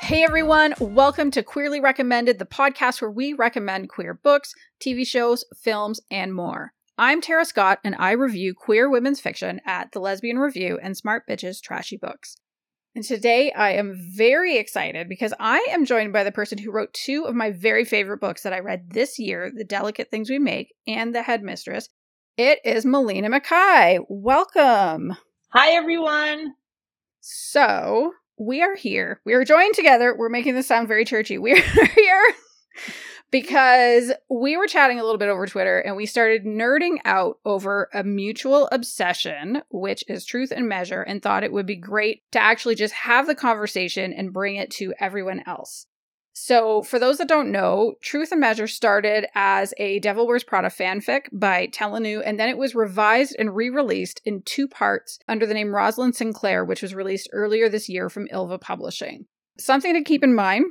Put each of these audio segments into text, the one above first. Hey everyone, welcome to Queerly Recommended, the podcast where we recommend queer books, TV shows, films, and more. I'm Tara Scott, and I review queer women's fiction at The Lesbian Review and Smart Bitches Trashy Books. And today I am very excited because I am joined by the person who wrote two of my very favorite books that I read this year, The Delicate Things We Make and The Headmistress. It is Melina McKay. Welcome. Hi everyone. So... we are here. We are joined together. We're making this sound very churchy. We are here because we were chatting a little bit over Twitter and we started nerding out over a mutual obsession, which is Truth and Measure, and thought it would be great to actually just have the conversation and bring it to everyone else. So for those that don't know, Truth and Measure started as a Devil Wears Prada fanfic by Telanu, and then it was revised and re-released in two parts under the name Rosalind Sinclair, which was released earlier this year from Ylva Publishing. Something to keep in mind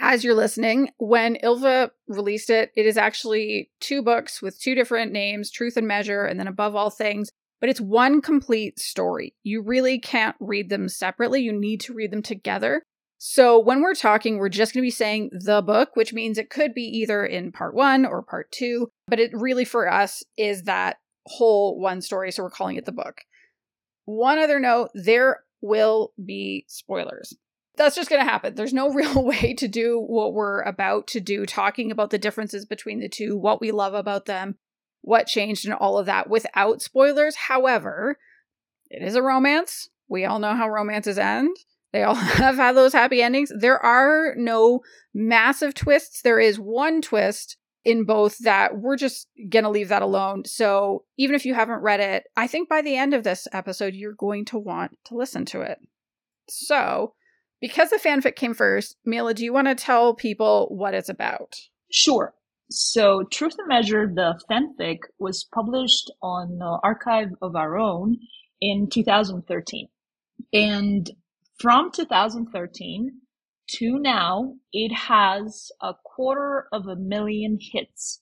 as you're listening, when Ylva released it, it is actually two books with two different names, Truth and Measure, and then Above All Things, but it's one complete story. You really can't read them separately. You need to read them together. So when we're talking, we're just going to be saying the book, which means it could be either in part one or part two, but it really for us is that whole one story. So we're calling it the book. One other note, there will be spoilers. That's just going to happen. There's no real way to do what we're about to do, talking about the differences between the two, what we love about them, what changed and all of that without spoilers. However, it is a romance. We all know how romances end. They all have had those happy endings. There are no massive twists. There is one twist in both that we're just going to leave that alone. So even if you haven't read it, I think by the end of this episode, you're going to want to listen to it. So because the fanfic came first, Mila, do you want to tell people what it's about? Sure. So Truth and Measure, the fanfic, was published on the Archive of Our Own in 2013. And from 2013 to now, it has 250,000 hits,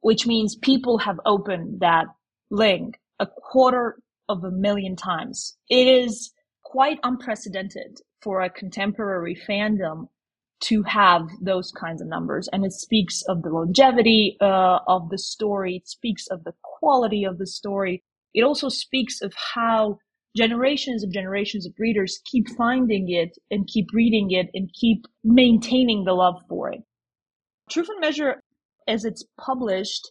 which means people have opened that link 250,000 times. It is quite unprecedented for a contemporary fandom to have those kinds of numbers. And it speaks of the longevity of the story. It speaks of the quality of the story. It also speaks of how generations of readers keep finding it and keep reading it and keep maintaining the love for it. Truth and Measure, as it's published,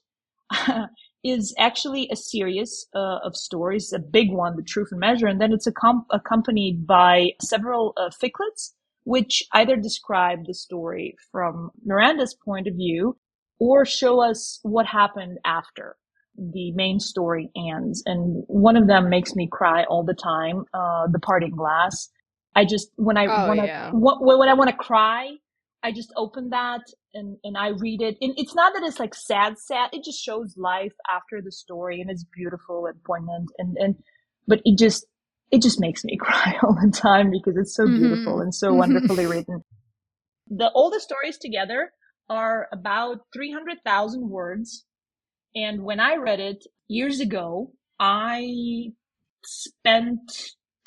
is actually a series of stories, a big one, The Truth and Measure, and then it's accompanied by several ficlets, which either describe the story from Miranda's point of view or show us what happened after the main story ends. And one of them makes me cry all the time, The Parting Glass. When I want to cry, I just open that and I read it. And it's not that it's like sad. It just shows life after the story and it's beautiful and poignant. But it just makes me cry all the time because it's so beautiful and so wonderfully written. All the stories together are about 300,000 words. And when I read it years ago, I spent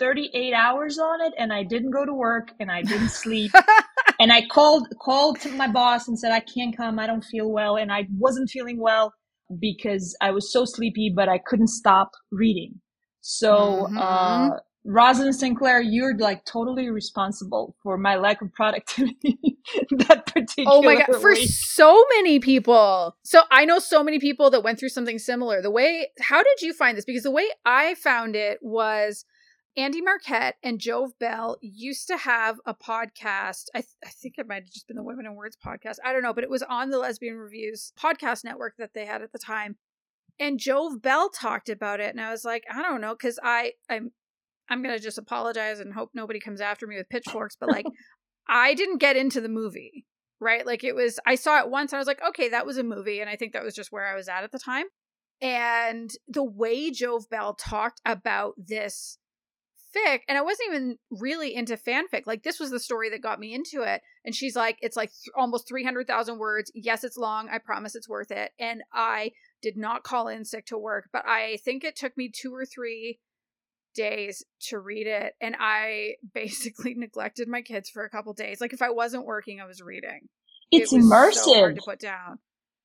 38 hours on it and I didn't go to work and I didn't sleep. And I called my boss and said, I can't come. I don't feel well. And I wasn't feeling well because I was so sleepy, but I couldn't stop reading. So, Rosalind Sinclair, you're like totally responsible for my lack of productivity that particular Oh my God, week. For so many people. So I know so many people that went through something similar. How did you find this? Because the way I found it was Andy Marquette and Jove Bell used to have a podcast. I think it might have just been the Women in Words podcast. I don't know, but it was on the Lesbian Reviews podcast network that they had at the time. And Jove Bell talked about it. And I was like, I don't know, because I'm going to just apologize and hope nobody comes after me with pitchforks. But like, I didn't get into the movie, right? Like I saw it once and I was like, okay, that was a movie. And I think that was just where I was at the time. And the way Jove Bell talked about this fic, and I wasn't even really into fanfic. Like this was the story that got me into it. And she's like, it's like almost 300,000 words. Yes, it's long. I promise it's worth it. And I did not call in sick to work, but I think it took me two or three days to read it, and I basically neglected my kids for a couple days. Like, if I wasn't working, I was reading. It's immersive. So hard to put down.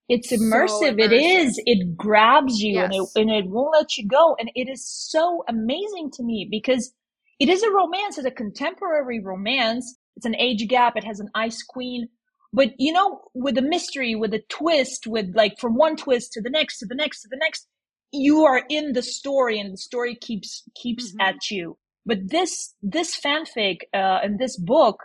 It's immersive. So immersive. It is. It grabs you, yes. and it won't let you go. And it is so amazing to me because it is a romance. It's a contemporary romance. It's an age gap. It has an ice queen. But, you know, with a mystery, with a twist, with like from one twist to the next, to the next, to the next, you are in the story and the story keeps mm-hmm. at you. But this fanfic and this book,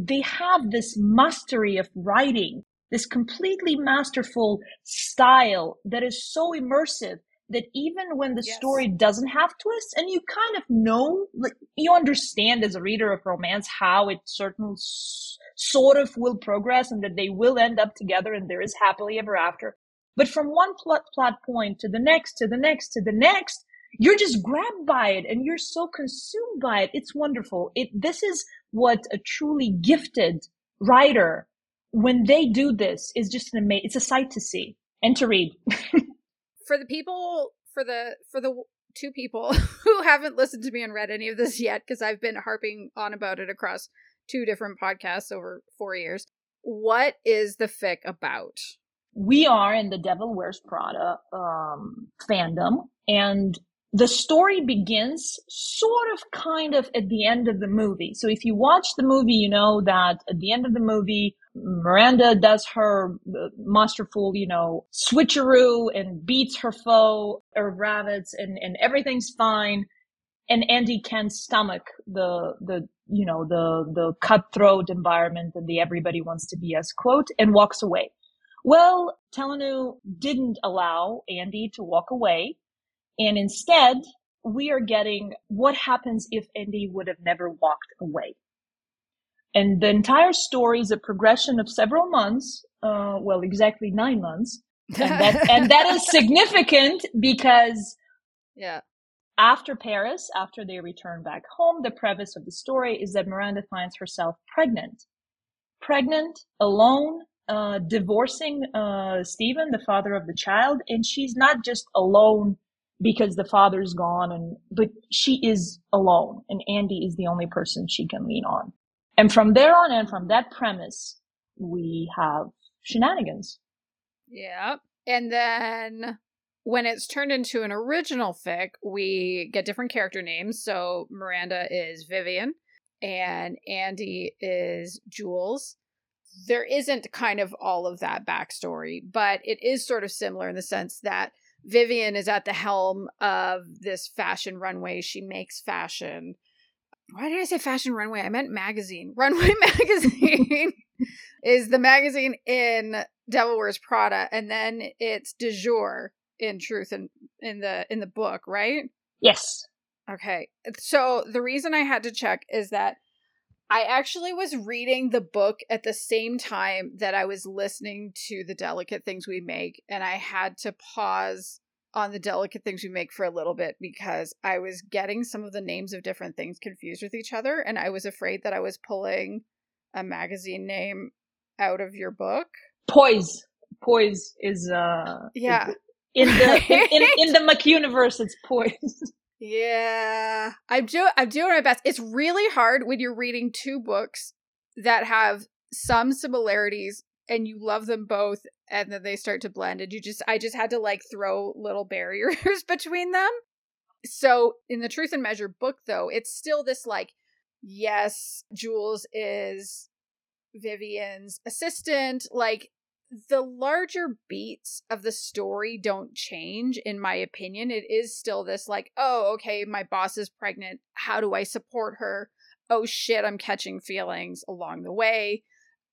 they have this mastery of writing, this completely masterful style that is so immersive that even when the yes. story doesn't have twists and you kind of know, like, you understand as a reader of romance how it certain sort of will progress and that they will end up together and there is happily ever after. But from one plot point to the next, to the next, to the next, you're just grabbed by it and you're so consumed by it. It's wonderful. This is what a truly gifted writer, when they do this, is just it's a sight to see and to read. For the people, for the two people who haven't listened to me and read any of this yet, because I've been harping on about it across two different podcasts over 4 years, what is the fic about? We are in the Devil Wears Prada fandom, and the story begins sort of kind of at the end of the movie. So if you watch the movie, you know that at the end of the movie, Miranda does her masterful, you know, switcheroo and beats her foe, or Ravitz, and everything's fine. And Andy can't stomach the cutthroat environment and the everybody wants to be as quote and walks away. Well, Telanu didn't allow Andy to walk away. And instead, we are getting what happens if Andy would have never walked away. And the entire story is a progression of several months, exactly 9 months. And that is significant because yeah. after Paris, after they return back home, the premise of the story is that Miranda finds herself pregnant, alone, divorcing Stephen, the father of the child, and she's not just alone because the father's gone, but she is alone, and Andy is the only person she can lean on. And from there on, and from that premise, we have shenanigans. Yeah, and then when it's turned into an original fic, we get different character names. So Miranda is Vivian, and Andy is Jules. There isn't kind of all of that backstory, but it is sort of similar in the sense that Vivian is at the helm of this fashion runway. She makes fashion. Why did I say fashion runway? I meant magazine. Runway magazine is the magazine in Devil Wears Prada, and then it's du jour in Truth and in the book, right? Yes. Okay. So the reason I had to check is that I actually was reading the book at the same time that I was listening to The Delicate Things We Make, and I had to pause on The Delicate Things We Make for a little bit because I was getting some of the names of different things confused with each other, and I was afraid that I was pulling a magazine name out of your book. Poise. Poise is... yeah. In the McUniverse, it's Poise. Yeah, I'm doing my best. It's really hard when you're reading two books that have some similarities and you love them both, and then they start to blend. And I just had to like throw little barriers between them. So in the Truth and Measure book, though, it's still this like, yes, Jules is Vivian's assistant. Like the larger beats of the story don't change, in my opinion. It is still this like, oh, okay, my boss is pregnant. How do I support her? Oh shit, I'm catching feelings along the way.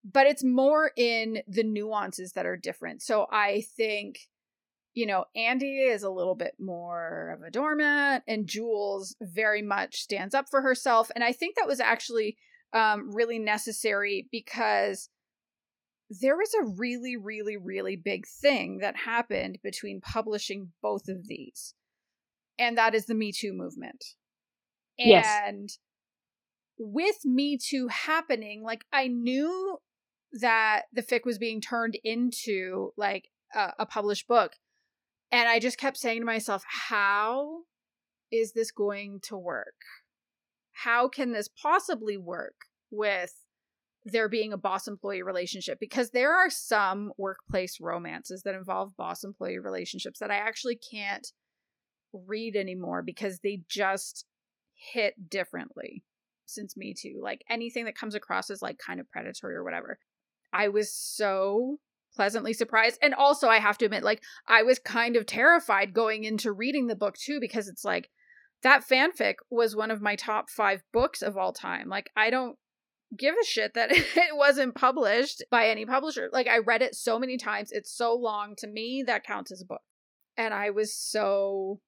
But it's more in the nuances that are different. So I think, you know, Andy is a little bit more of a doormat, and Jules very much stands up for herself. And I think that was actually really necessary because there was a really, really, really big thing that happened between publishing both of these. And that is the Me Too movement. Yes. And with Me Too happening, like I knew that the fic was being turned into like a published book. And I just kept saying to myself, how is this going to work? How can this possibly work with there being a boss-employee relationship? Because there are some workplace romances that involve boss-employee relationships that I actually can't read anymore because they just hit differently since Me Too. Like anything that comes across as like kind of predatory or whatever. I was so pleasantly surprised. And also I have to admit, like I was kind of terrified going into reading the book too, because it's like that fanfic was one of my top 5 books of all time. Like I don't give a shit that it wasn't published by any publisher. Like I read it so many times. It's so long. To me, that counts as a book. And I was so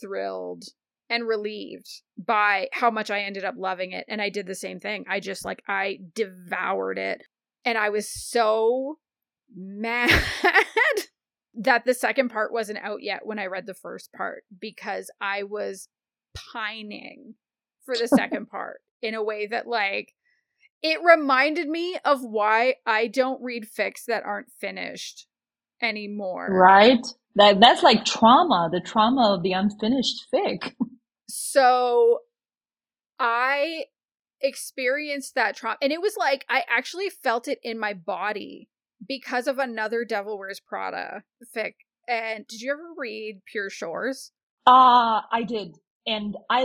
thrilled and relieved by how much I ended up loving it. And I did the same thing. I just like, I devoured it. And I was so mad that the second part wasn't out yet when I read the first part, because I was pining for the second part in a way that like, it reminded me of why I don't read fics that aren't finished anymore. Right? That's like trauma, the trauma of the unfinished fic. So I experienced that trauma. And it was like, I actually felt it in my body because of another Devil Wears Prada fic. And did you ever read Pure Shores? I did. And I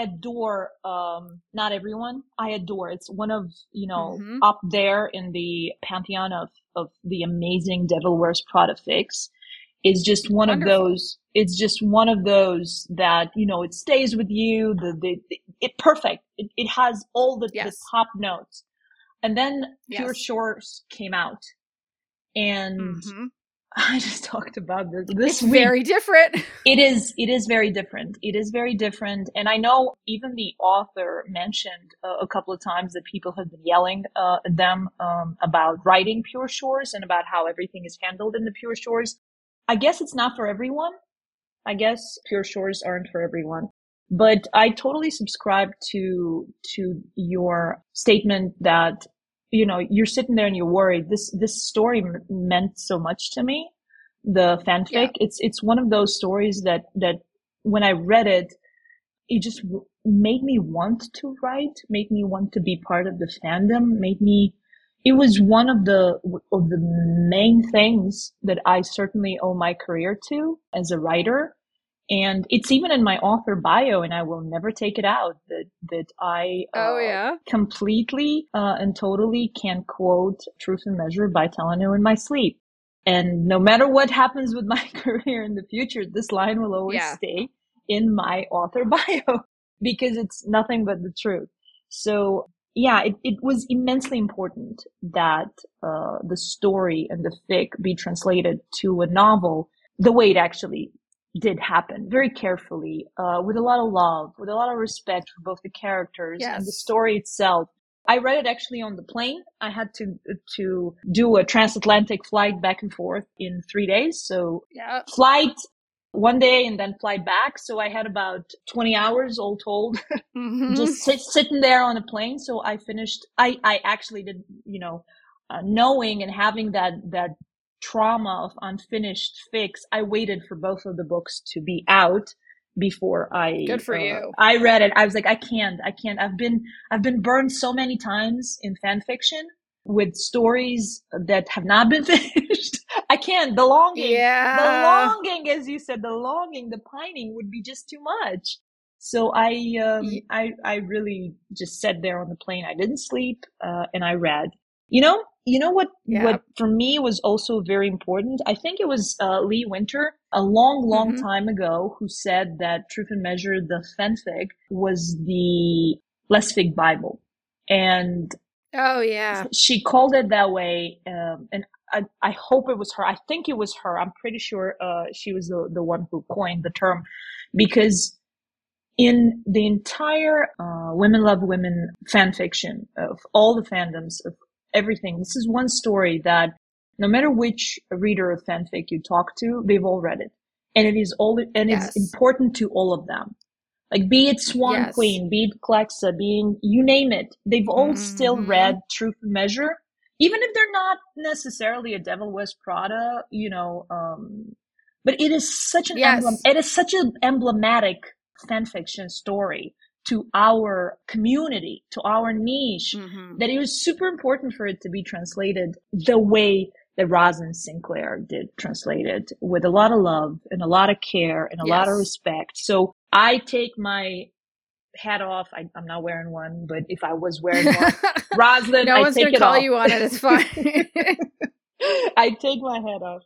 adore, not everyone, I adore. It's one of, up there in the pantheon of the amazing Devil Wears Prada fics. It's just one Wonderful. Of those, it's just one of those that, it stays with you, perfect. It has all the top notes. And then Pure Shores came out. And I just talked about this week. Very different. It is very different. It is very different. And I know even the author mentioned a couple of times that people have been yelling at them about writing Pure Shores and about how everything is handled in the Pure Shores. I guess it's not for everyone. I guess Pure Shores aren't for everyone. But I totally subscribe to your statement that, you're sitting there and you're worried. This story meant so much to me, the fanfic. Yeah. It's one of those stories that when I read it, it just made me want to write, made me want to be part of the fandom, it was one of the main things that I certainly owe my career to as a writer. And it's even in my author bio, and I will never take it out, that I completely and totally can quote Truth and Measure by Telanu in my sleep. And no matter what happens with my career in the future, this line will always stay in my author bio because it's nothing but the truth. So yeah, it was immensely important that the story and the fic be translated to a novel the way it actually did happen, very carefully, with a lot of love, with a lot of respect for both the characters and the story itself. I read it actually on the plane. I had to do a transatlantic flight back and forth in 3 days. So flight one day and then flight back. So I had about 20 hours all told, just sitting there on a plane. So I finished, I actually did, knowing and having that trauma of unfinished fix, I waited for both of the books to be out before I Good for you. I read it. I was like, I can't. I've been burned so many times in fan fiction with stories that have not been finished. I can't. The longing, as you said, the pining would be just too much. So I really just sat there on the plane. I didn't sleep, and I read. You know what for me was also very important? I think it was Lee Winter a long time ago who said that Truth and Measure, the fanfic, was the Lesfic Bible. And she called it that way. And I hope it was her. I think it was her. I'm pretty sure she was the one who coined the term, because in the entire Women Love Women fanfiction of all the fandoms of everything, this is one story that no matter which reader of fanfic you talk to, they've all read it, and it is all, and it's important to all of them. Like, be it Swan Queen, be it Klexa, being you name it, they've all still read Truth and Measure, even if they're not necessarily a Devil Wears Prada, But it is such an emblematic fan fiction story to our community, to our niche, that it was super important for it to be translated the way that Rosalind Sinclair did translate it, with a lot of love and a lot of care and a lot of respect. So I take my hat off. I'm not wearing one, but if I was wearing one, Rosalind, no one's gonna call you on it. It's fine. I take my hat off.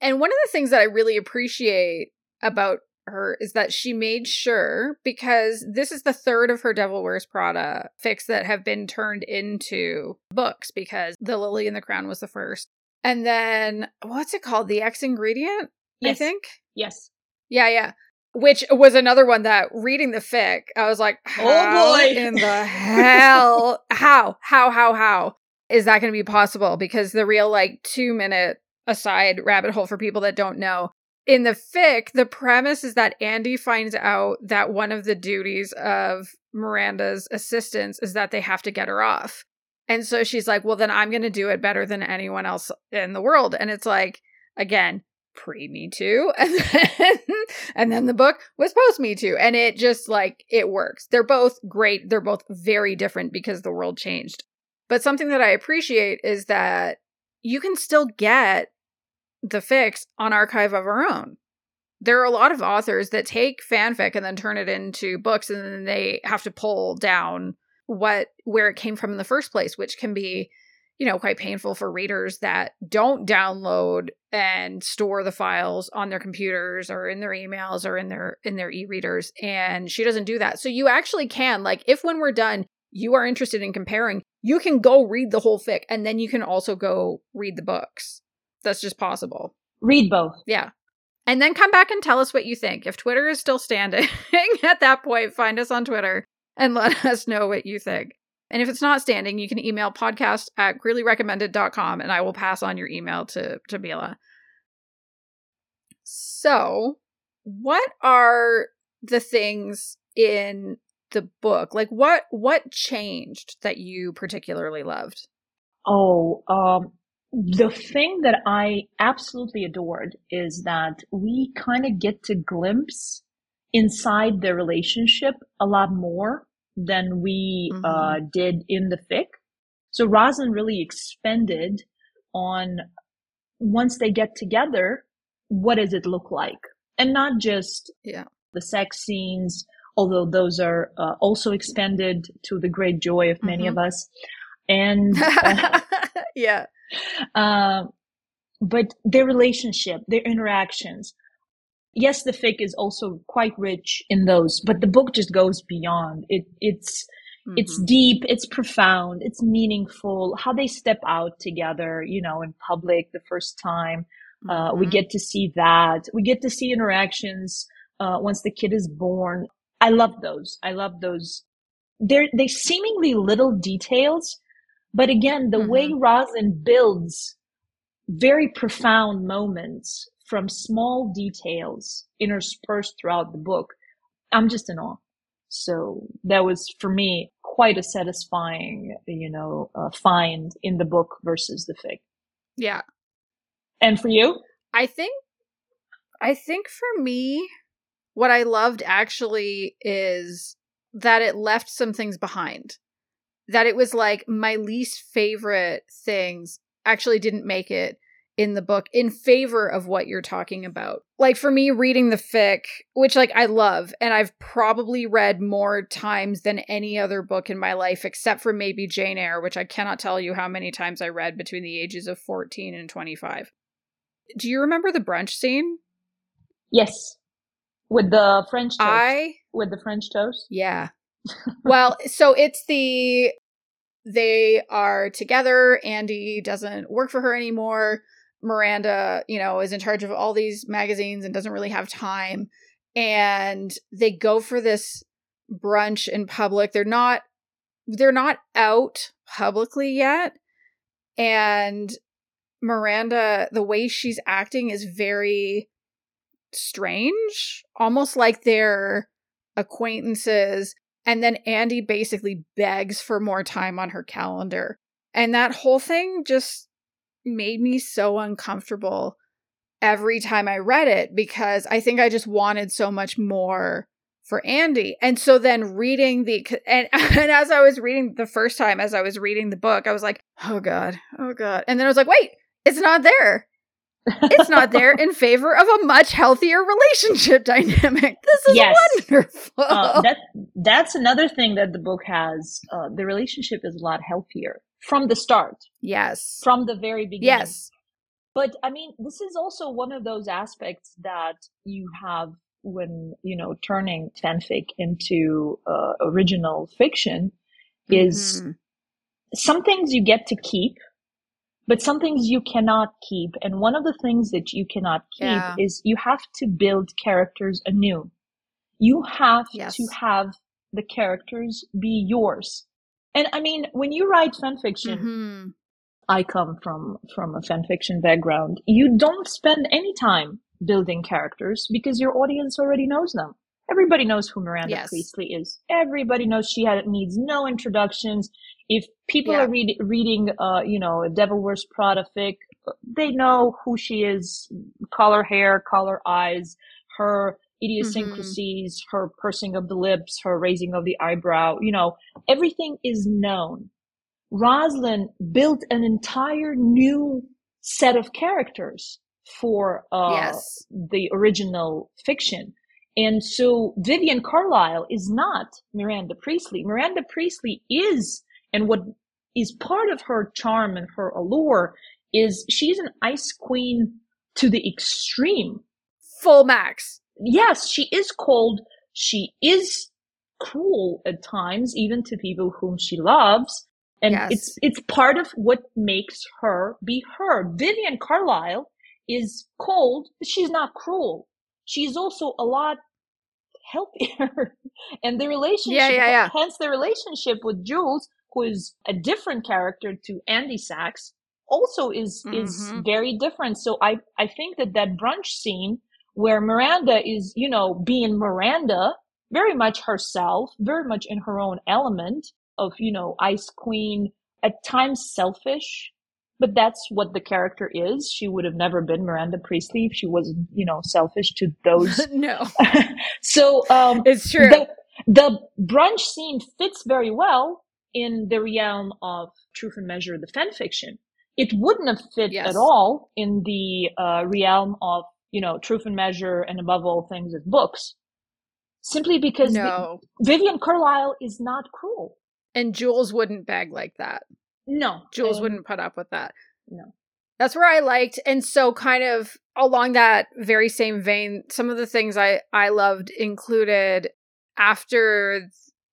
And one of the things that I really appreciate about her is that she made sure, because this is the third of her Devil Wears Prada fics that have been turned into books, because The Lily and the Crown was the first. And then, what's it called? The X Ingredient, I think? Yes. Yeah, yeah. Which was another one that, reading the fic, I was like, oh boy, in the hell? How is that going to be possible? Because the real, 2-minute aside rabbit hole for people that don't know, in the fic, the premise is that Andy finds out that one of the duties of Miranda's assistants is that they have to get her off. And so she's like, well, then I'm going to do it better than anyone else in the world. And it's like, again, pre-Me Too. And then the book was post-Me Too. And it just, it works. They're both great. They're both very different because the world changed. But something that I appreciate is that you can still get the fix on Archive of Our Own. There are a lot of authors that take fanfic and then turn it into books, and then they have to pull down where it came from in the first place, which can be, quite painful for readers that don't download and store the files on their computers or in their emails or in their e-readers. And she doesn't do that. So you actually can, if when we're done, you are interested in comparing, you can go read the whole fic, and then you can also go read the books. That's just possible. Read both. Yeah. And then come back and tell us what you think. If Twitter is still standing at that point, find us on Twitter and let us know what you think. And if it's not standing, you can email podcast@queerlyrecommended.com, and I will pass on your email to Mila. So what are the things in the book? What changed that you particularly loved? The thing that I absolutely adored is that we kind of get to glimpse inside the relationship a lot more than we did in the fic. So Rosalind really expanded on, once they get together, what does it look like? And not just the sex scenes, although those are also expanded to the great joy of many of us. And but their relationship, their interactions. Yes, the fic is also quite rich in those, but the book just goes beyond. It's deep, it's profound, it's meaningful. How they step out together, in public the first time, we get to see that. We get to see interactions once the kid is born. I love those. They're seemingly little details, but again, the way Rosalind builds very profound moments from small details interspersed throughout the book, I'm just in awe. So that was, for me, quite a satisfying, find in the book versus the fic. Yeah. And for you? I think for me, what I loved actually is that it left some things behind. That it was my least favorite things actually didn't make it in the book in favor of what you're talking about. For me, reading the fic, which I love, and I've probably read more times than any other book in my life, except for maybe Jane Eyre, which I cannot tell you how many times I read between the ages of 14 and 25. Do you remember the brunch scene? Yes. With the French toast. With the French toast? Yeah. Well, so it's they are together. Andy doesn't work for her anymore. Miranda, is in charge of all these magazines and doesn't really have time. And they go for this brunch in public. They're not out publicly yet. And Miranda, the way she's acting is very strange, almost like they're acquaintances. And then Andy basically begs for more time on her calendar. And that whole thing just made me so uncomfortable. every time I read it because I think I just wanted so much more for Andy. And so then reading as I was reading the first time, as I was reading the book, I was like, oh God. And then I was like, wait, it's not there. It's not there in favor of a much healthier relationship dynamic. This is wonderful. That's another thing that the book has. The relationship is a lot healthier from the start. Yes. From the very beginning. Yes. But I mean, this is also one of those aspects that you have when, you know, turning fanfic into original fiction is some things you get to keep, but some things you cannot keep. And one of the things that you cannot keep is you have to build characters anew. You have to have the characters be yours. And I mean, when you write fan fiction, I come from a fan fiction background, you don't spend any time building characters because your audience already knows them. Everybody knows who Miranda Priestley is. Everybody knows she needs no introductions. If people are reading, you know, Devil Wears Prada fic, they know who she is, color hair, color eyes, her idiosyncrasies, her pursing of the lips, her raising of the eyebrow, you know, everything is known. Rosalind built an entire new set of characters for the original fiction. And so Vivian Carlisle is not Miranda Priestley. Miranda Priestley is... And what is part of her charm and her allure is she's an ice queen to the extreme. Full max. Yes, she is cold. She is cruel at times, even to people whom she loves. And it's part of what makes her be her. Vivian Carlisle is cold, but she's not cruel. She's also a lot healthier. And the relationship, hence the relationship with Jules, who is a different character to Andy Sachs, also is very different. So I think that brunch scene where Miranda is, you know, being Miranda, very much herself, very much in her own element of, you know, ice queen, at times selfish, but that's what the character is. She would have never been Miranda Priestley if she wasn't, you know, selfish to those. No. So it's true. The brunch scene fits very well in the realm of Truth and Measure, the fan fiction. It wouldn't have fit at all in the realm of, you know, Truth and Measure and Above All Things as books, simply because Vivian Carlisle is not cruel. And Jules wouldn't beg like that. No. Jules wouldn't put up with that. No. That's where I liked. And so kind of along that very same vein, some of the things I loved included after,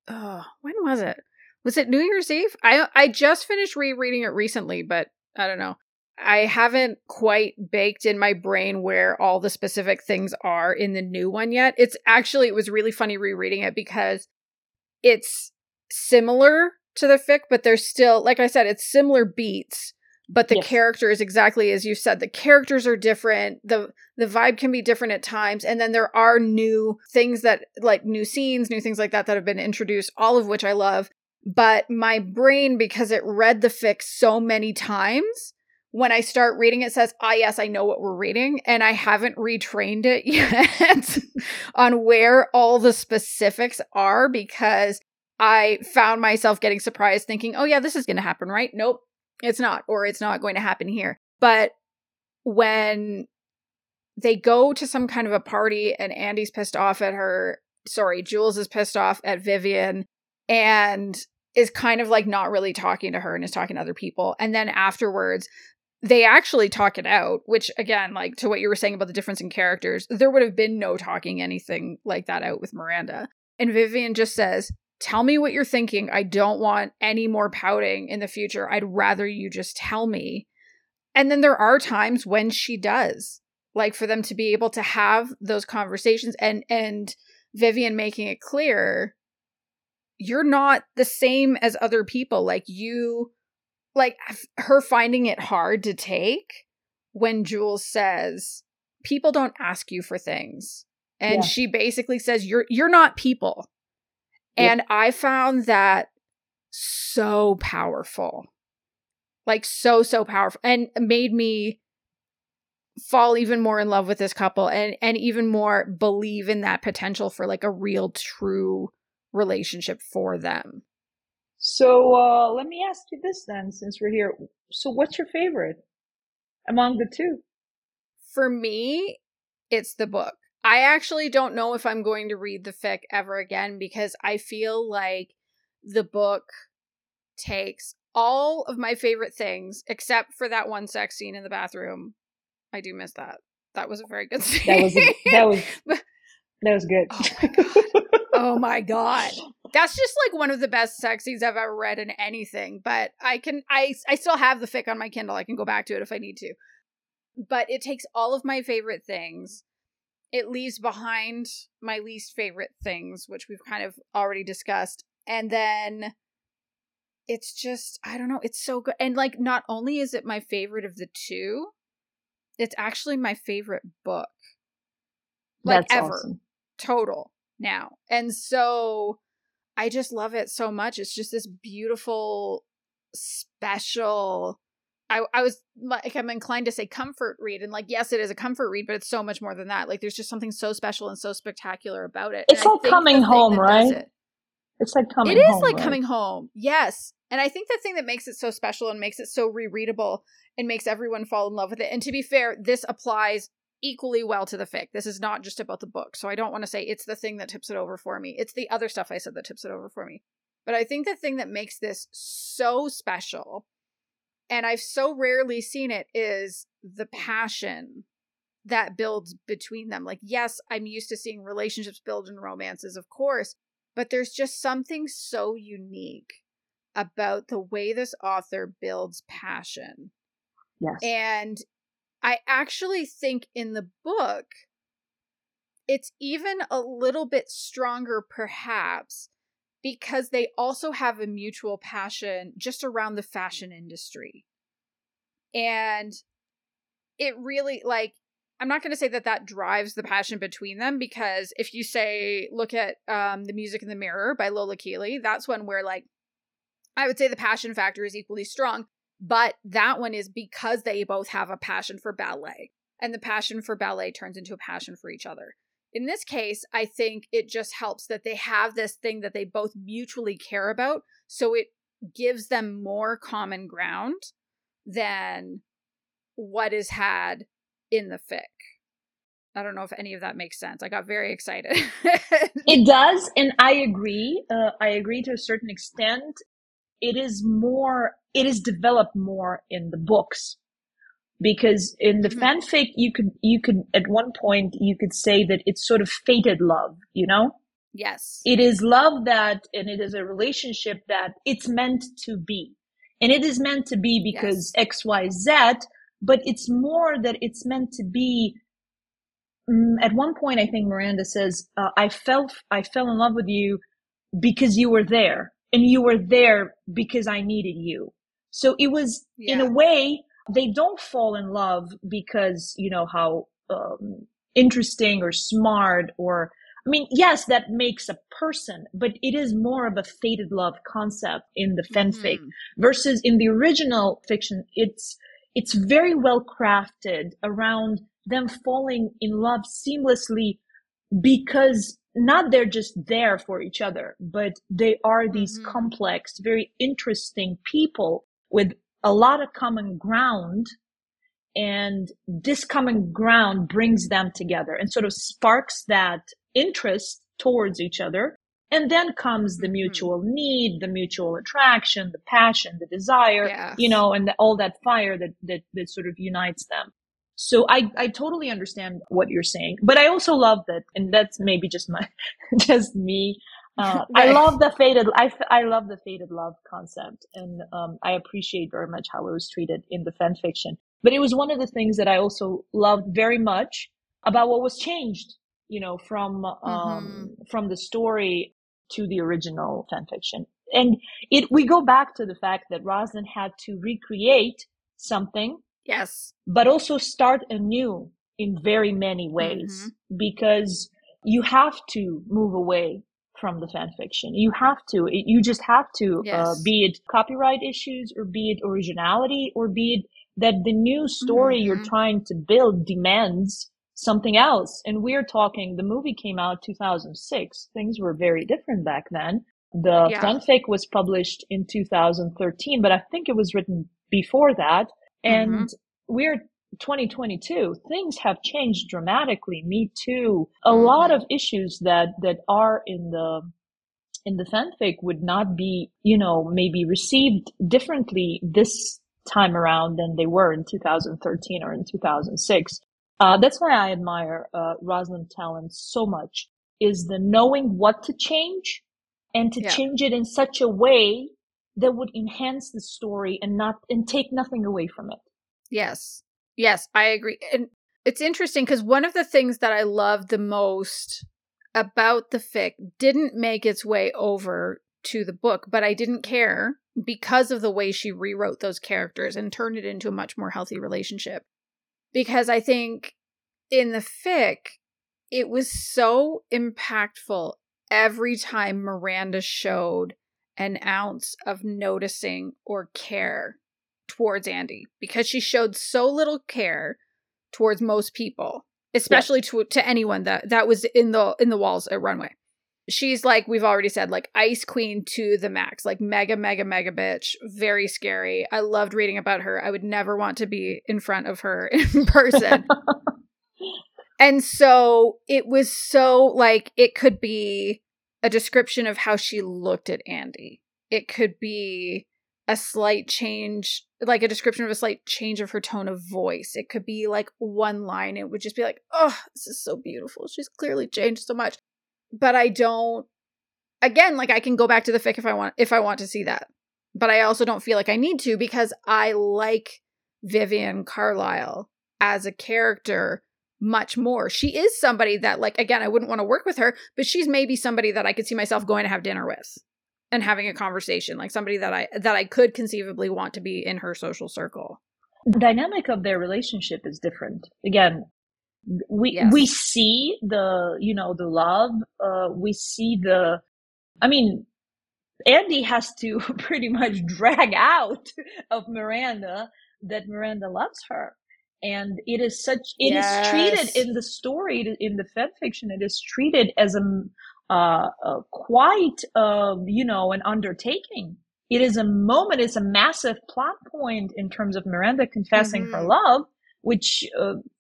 when was it? Was it New Year's Eve? I just finished rereading it recently, but I don't know. I haven't quite baked in my brain where all the specific things are in the new one yet. It was really funny rereading it because it's similar to the fic, but there's still, like I said, it's similar beats, but the characters, exactly as you said, the characters are different. The vibe can be different at times. And then there are new things that, like new scenes, new things like that have been introduced, all of which I love. But my brain, because it read the fic so many times, when I start reading, it says, yes, I know what we're reading. And I haven't retrained it yet on where all the specifics are, because I found myself getting surprised thinking, oh, yeah, this is going to happen, right? Nope, it's not. Or it's not going to happen here. But when they go to some kind of a party and Andy's pissed off at her, sorry, Jules is pissed off at Vivian and is kind of like not really talking to her and is talking to other people. And then afterwards, they actually talk it out, which again, like to what you were saying about the difference in characters, there would have been no talking anything like that out with Miranda. And Vivian just says, tell me what you're thinking. I don't want any more pouting in the future. I'd rather you just tell me. And then there are times when she does, like for them to be able to have those conversations and Vivian making it clear, you're not the same as other people. Like you, like her finding it hard to take when Jules says, people don't ask you for things. And she basically says, you're not people. Yeah. And I found that so powerful, like so powerful, and made me fall even more in love with this couple and even more believe in that potential for like a real true relationship for them. So let me ask you this then, since we're here. So what's your favorite among the two? For me, it's the book. I actually don't know if I'm going to read the fic ever again, because I feel like the book takes all of my favorite things except for that one sex scene in the bathroom. I do miss that. That was a very good scene. That was good. Oh my god. That's just like one of the best sex scenes I've ever read in anything. But I still have the fic on my Kindle. I can go back to it if I need to. But it takes all of my favorite things. It leaves behind my least favorite things, which we've kind of already discussed. And then it's just, I don't know, it's so good. And like, not only is it my favorite of the two, it's actually my favorite book. Like, that's ever. Awesome. Total now. And so I just love it so much. It's just this beautiful, special, I was like, I'm inclined to say comfort read, and like, yes, it is a comfort read, but it's so much more than that. Like, there's just something so special and so spectacular about it. It's like coming home, right? It's like coming home. It is like coming home. Yes. And I think the thing that makes it so special and makes it so rereadable and makes everyone fall in love with it. And to be fair, this applies equally well to the fic. This is not just about the book. So I don't want to say it's the thing that tips it over for me. It's the other stuff I said that tips it over for me. But I think the thing that makes this so special, and I've so rarely seen it, is the passion that builds between them. Like, yes, I'm used to seeing relationships build in romances, of course, but there's just something so unique about the way this author builds passion. Yes. And I actually think in the book, it's even a little bit stronger, perhaps, because they also have a mutual passion just around the fashion industry. And it really, like, I'm not going to say that that drives the passion between them, because if you say, look at The Music in the Mirror by Lola Keeley, that's one where, like, I would say the passion factor is equally strong, but that one is because they both have a passion for ballet, and the passion for ballet turns into a passion for each other. In this case, I think it just helps that they have this thing that they both mutually care about, so it gives them more common ground than what is had in the fic. I don't know if any of that makes sense. I got very excited. It does, and I agree. I agree to a certain extent. It is developed more in the books. Because in the fanfic, you could at one point, you could say that it's sort of fated love, you know? Yes. It is love that, and it is a relationship that it's meant to be. And it is meant to be because yes. X, Y, Z, but it's more that it's meant to be. At one point, I think Miranda says, I fell in love with you because you were there. And you were there because I needed you. So it was, in a way, they don't fall in love because, you know, how interesting or smart or, I mean, yes, that makes a person, but it is more of a fated love concept in the fanfic versus in the original fiction. It's very well crafted around them falling in love seamlessly because not they're just there for each other, but they are these complex, very interesting people with a lot of common ground, and this common ground brings them together and sort of sparks that interest towards each other. And then comes the mutual need, the mutual attraction, the passion, the desire, you know, and all that fire that sort of unites them. So I totally understand what you're saying, but I also love that. And that's maybe just me. Right. I love the fated love concept, and I appreciate very much how it was treated in the fan fiction. But it was one of the things that I also loved very much about what was changed, you know, from the story to the original fan fiction. And we go back to the fact that Rosalind had to recreate something, yes, but also start anew in very many ways, because you have to move away from the fan fiction. You just have to, yes. Be it copyright issues, or be it originality, or be it that the new story you're trying to build demands something else. And we're talking, the movie came out 2006. Things were very different back then. The fanfic was published in 2013, but I think it was written before that. And we're 2022. Things have changed dramatically. Me Too. A lot of issues that are in the fanfic would not be, you know, maybe received differently this time around than they were in 2013 or in 2006. That's why I admire Rosalind Talent so much, is the knowing what to change and to change it in such a way that would enhance the story and take nothing away from it. Yes. Yes, I agree. And it's interesting because one of the things that I loved the most about the fic didn't make its way over to the book, but I didn't care because of the way she rewrote those characters and turned it into a much more healthy relationship. Because I think in the fic, it was so impactful every time Miranda showed an ounce of noticing or care towards Andy, because she showed so little care towards most people, especially to anyone that was in the walls at Runway. She's like, we've already said, like Ice Queen to the max, like mega, mega, mega bitch. Very scary. I loved reading about her. I would never want to be in front of her in person. And so it was so like, it could be a description of how she looked at Andy. It could be a slight change, like a description of a slight change of her tone of voice. It could be like one line. It would just be like, oh, this is so beautiful. She's clearly changed so much. But I can go back to the fic if I want to see that. But I also don't feel like I need to, because I like Vivian Carlyle as a character much more. She is somebody that, like, again, I wouldn't want to work with her, but she's maybe somebody that I could see myself going to have dinner with and having a conversation, like somebody that I could conceivably want to be in her social circle. The dynamic of their relationship is different. Again, we see the, you know, the love, we see the, I mean, Andy has to pretty much drag out of Miranda that Miranda loves her. And it is treated in the story, in the fan fiction, it is treated as quite an undertaking. It is a moment, it's a massive plot point in terms of Miranda confessing her love, which,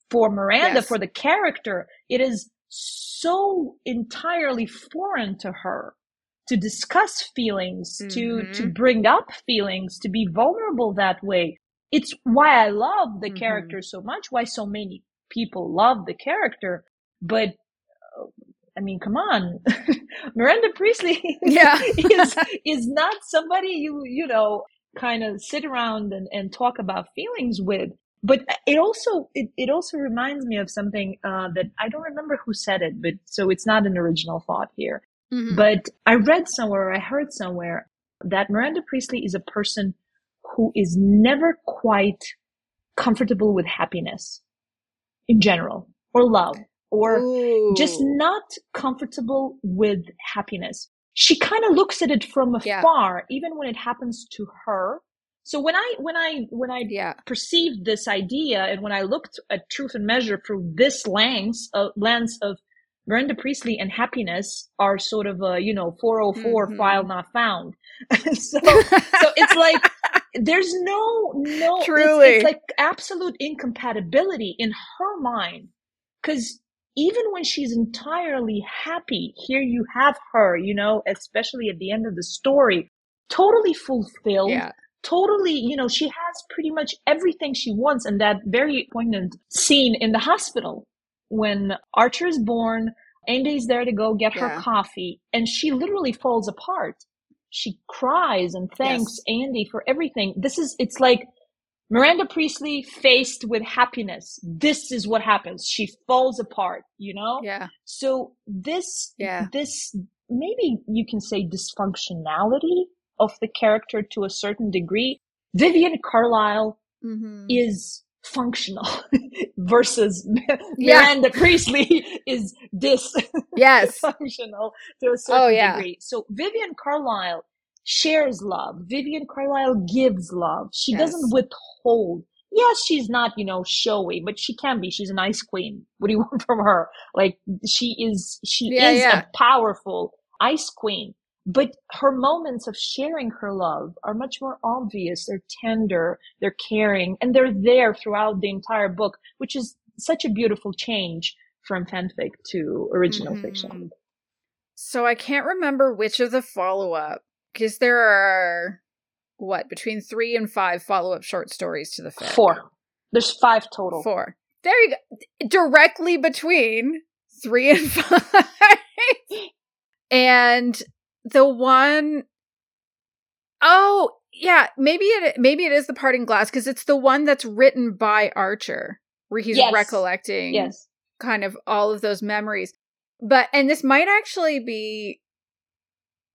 for Miranda, for the character, it is so entirely foreign to her to discuss feelings, to bring up feelings, to be vulnerable that way. It's why I love the character so much, why so many people love the character. But, I mean, come on. Miranda Priestley is not somebody you kind of sit around and talk about feelings with. But it also reminds me of something that I don't remember who said it, but so it's not an original thought here. Mm-hmm. But I read somewhere, I heard somewhere, that Miranda Priestley is a person who is never quite comfortable with happiness in general, or love, or just not comfortable with happiness. She kind of looks at it from afar, even when it happens to her. So when I perceived this idea, and when I looked at Truth and Measure through this lens of Miranda Priestley and happiness are sort of a, 404 file not found. so it's like there's no truly it's like absolute incompatibility in her mind, because even when she's entirely happy, here you have her, especially at the end of the story, totally fulfilled. Yeah. Totally, she has pretty much everything she wants. And that very poignant scene in the hospital when Archer is born, Andy's there to go get her coffee, and she literally falls apart. She cries and thanks Andy for everything. It's like Miranda Priestley faced with happiness. This is what happens. She falls apart, Yeah. So this maybe you can say dysfunctionality of the character to a certain degree, Vivian Carlyle is functional versus Miranda Priestley is dysfunctional to a certain degree. So Vivian Carlyle shares love. Vivian Carlyle gives love. She doesn't withhold. Yes, she's not, you know, showy, but she can be. She's an ice queen. What do you want from her? Like, she is a powerful ice queen. But her moments of sharing her love are much more obvious. They're tender, they're caring, and they're there throughout the entire book, which is such a beautiful change from fanfic to original fiction. So I can't remember which of the follow-up, because there are, between 3 and 5 follow-up short stories to the fic? 4. There's 5 total. 4. There you go. Directly between 3 and 5. And the one, oh, yeah, maybe it is The Parting Glass, because it's the one that's written by Archer, where he's recollecting kind of all of those memories. But, and this might actually be,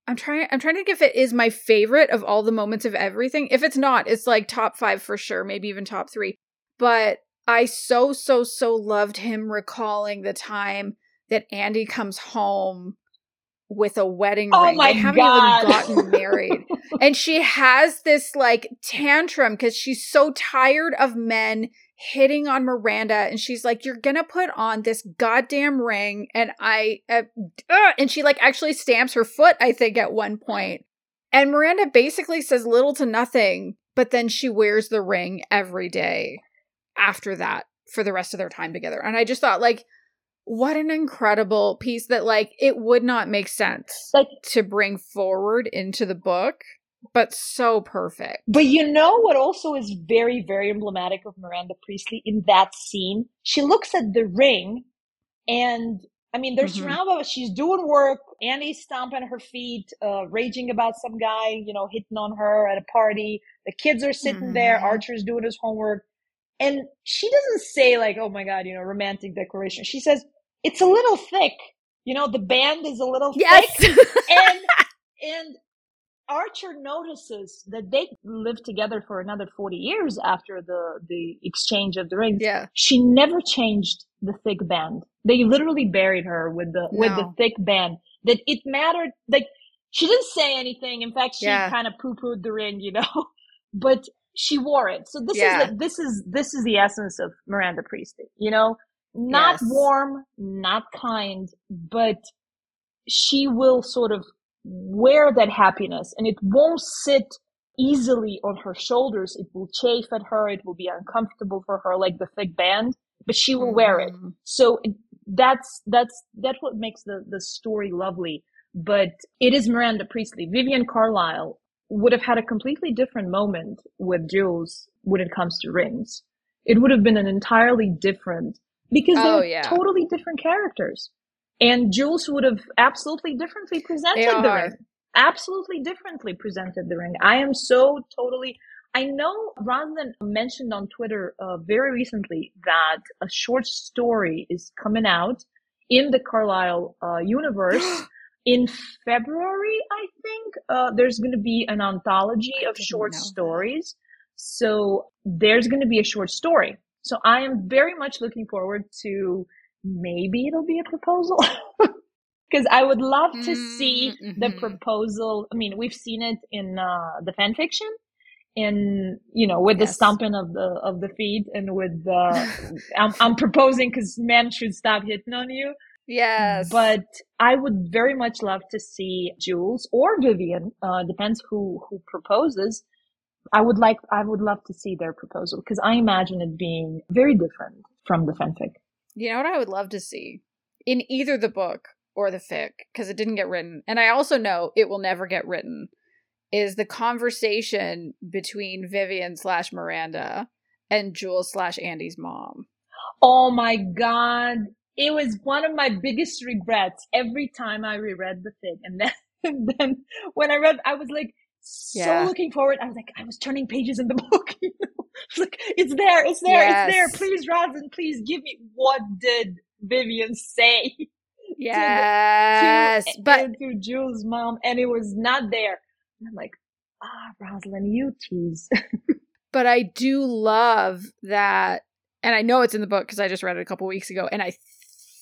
I'm trying to think if it is my favorite of all the moments of everything. If it's not, it's like top 5 for sure, maybe even top 3. But I so loved him recalling the time that Andy comes home with a wedding ring. Oh my God. They haven't even gotten married. And she has this like tantrum because she's so tired of men hitting on Miranda, and she's like, you're gonna put on this goddamn ring, and and she like actually stamps her foot, I think, at one point. And Miranda basically says little to nothing, but then she wears the ring every day after that for the rest of their time together. And I just thought, like, what an incredible piece that like it would not make sense like to bring forward into the book. But so perfect. But you know what also is very, very emblematic of Miranda Priestley in that scene? She looks at the ring, and I mean, they're surrounded by, she's doing work. Annie's stomping her feet, raging about some guy, you know, hitting on her at a party. The kids are sitting there. Archer's doing his homework. And she doesn't say like, oh my God, you know, romantic declaration. She says, it's a little thick. You know, the band is a little thick. And Archer notices that they lived together for another 40 years after the exchange of the rings. Yeah. She never changed the thick band. They literally buried her with the thick band. That it mattered. Like, she didn't say anything. In fact, she kind of poo-pooed the ring, you know, but she wore it. So this is the essence of Miranda Priestley, you know, not warm, not kind, but she will sort of wear that happiness, and it won't sit easily on her shoulders. It will chafe at her. It will be uncomfortable for her, like the thick band, but she will wear it. So that's what makes the story lovely. But it is Miranda Priestley. Vivian Carlyle would have had a completely different moment with Jules when it comes to rings. It would have been an entirely different, because they're totally different characters. And Jules would have absolutely differently presented the ring. Absolutely differently presented the ring. I am so totally... I know Rosalind mentioned on Twitter very recently that a short story is coming out in the Carlyle universe in February, I think. There's going to be an anthology of short stories. So there's going to be a short story. So I am very much looking forward to... maybe it'll be a proposal, because I would love to see the proposal. I mean, we've seen it in the fan fiction, in, you know, with the stomping of the feet, and with I'm proposing because men should stop hitting on you. Yes, but I would very much love to see Jules or Vivian. Depends who proposes. I would love to see their proposal, because I imagine it being very different from the fanfic. You know what I would love to see? In either the book or the fic, because it didn't get written, and I also know it will never get written, is the conversation between Vivian/Miranda and Jules/Andy's mom. Oh my God. It was one of my biggest regrets every time I reread the fic. And then when I read, I was like, looking forward. I was like, I was turning pages in the book. Like, it's there, it's there. Please, Rosalind, please give me. What did Vivian say? Yes, to Jules' mom, and it was not there. And I'm like, Rosalind, you tease. But I do love that, and I know it's in the book because I just read it a couple weeks ago, and I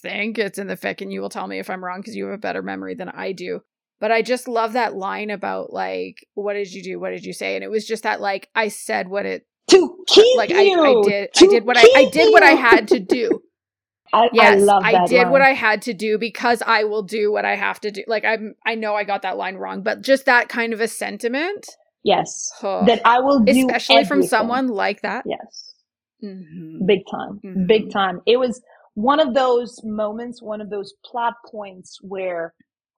think it's in the fic. And you will tell me if I'm wrong because you have a better memory than I do. But I just love that line about like, what did you do? What did you say? And it was just that like, I said what it to keep like, you. I did what I had to do. I love that line. I did what I had to do because I will do what I have to do. Like I know I got that line wrong, but just that kind of a sentiment. Yes. That I will do especially everything. From someone like that. Yes. Mm-hmm. Big time. Mm-hmm. Big time. It was one of those moments, one of those plot points where,